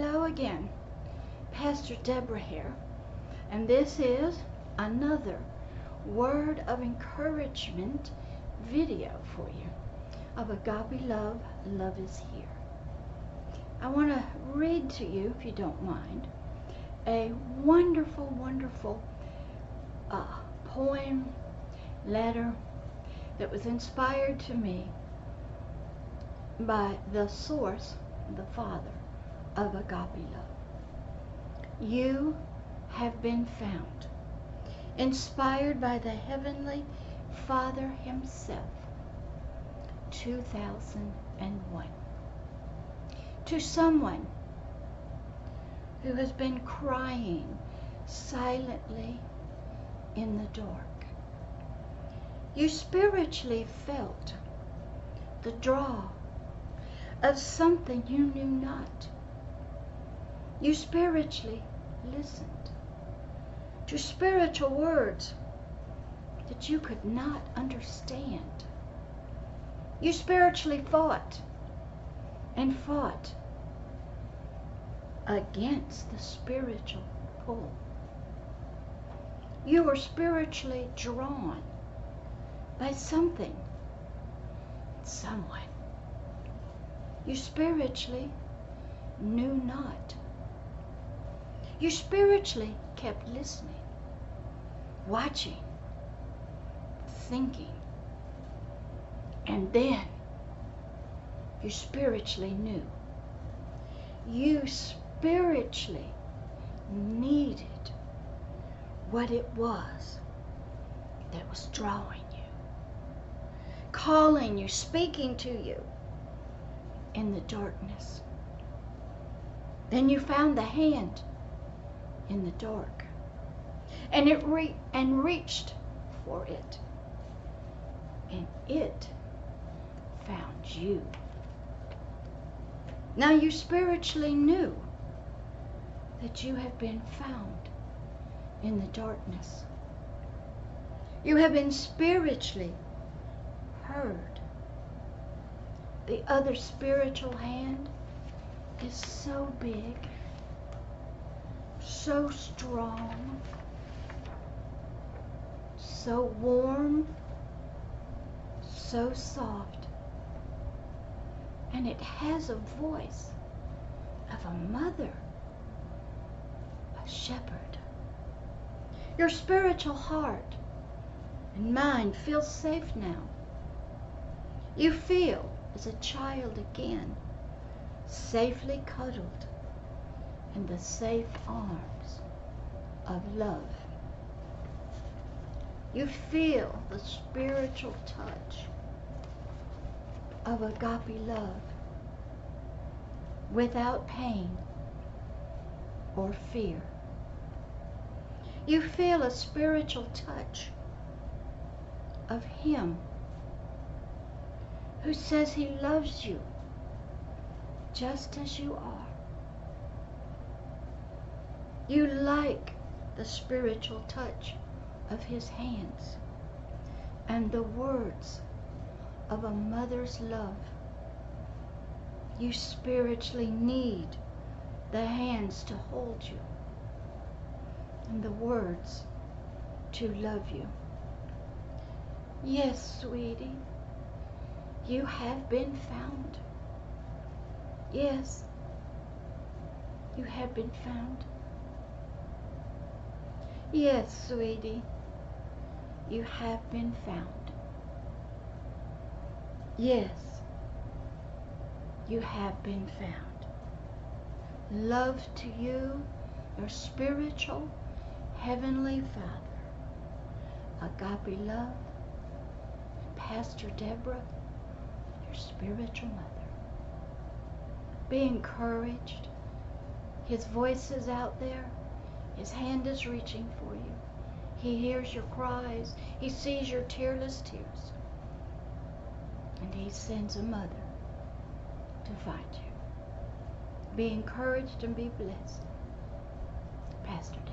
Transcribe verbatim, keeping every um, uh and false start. Hello again, Pastor Deborah here, and this is another word of encouragement video for you of Agape Love, Love is Here. I want to read to you, if you don't mind, a wonderful, wonderful uh, poem, letter that was inspired to me by the source, the Father of Agape Love. You have been found, inspired by the Heavenly Father Himself, two thousand one. To someone who has been crying silently in the dark, you spiritually felt the draw of something you knew not. You spiritually listened to spiritual words that you could not understand. You spiritually fought and fought against the spiritual pull. You were spiritually drawn by something, someone you spiritually knew not. You spiritually kept listening, watching, thinking, and then you spiritually knew. You spiritually needed what it was that was drawing you, calling you, speaking to you in the darkness. Then you found the hand in the dark, and it re and reached for it, and it found you. Now you spiritually knew that you have been found in the darkness. You have been spiritually heard. The other spiritual hand is so big, so strong, so warm, so soft, and it has a voice of a mother, a shepherd. Your spiritual heart and mind feels safe now. You feel as a child again, safely cuddled in the safe arms of love. You feel the spiritual touch of agape love without pain or fear. You feel a spiritual touch of Him who says He loves you just as you are. You like the spiritual touch of His hands and the words of a mother's love. You spiritually need the hands to hold you and the words to love you. Yes, sweetie, you have been found. Yes, you have been found. Yes, sweetie, you have been found. Yes, you have been found. Love to you, your spiritual Heavenly Father, Agape Love, and Pastor Deborah, your spiritual mother. Be encouraged. His voice is out there. His hand is reaching for you. He hears your cries. He sees your tearless tears. And He sends a mother to find you. Be encouraged and be blessed. Pastor Doug.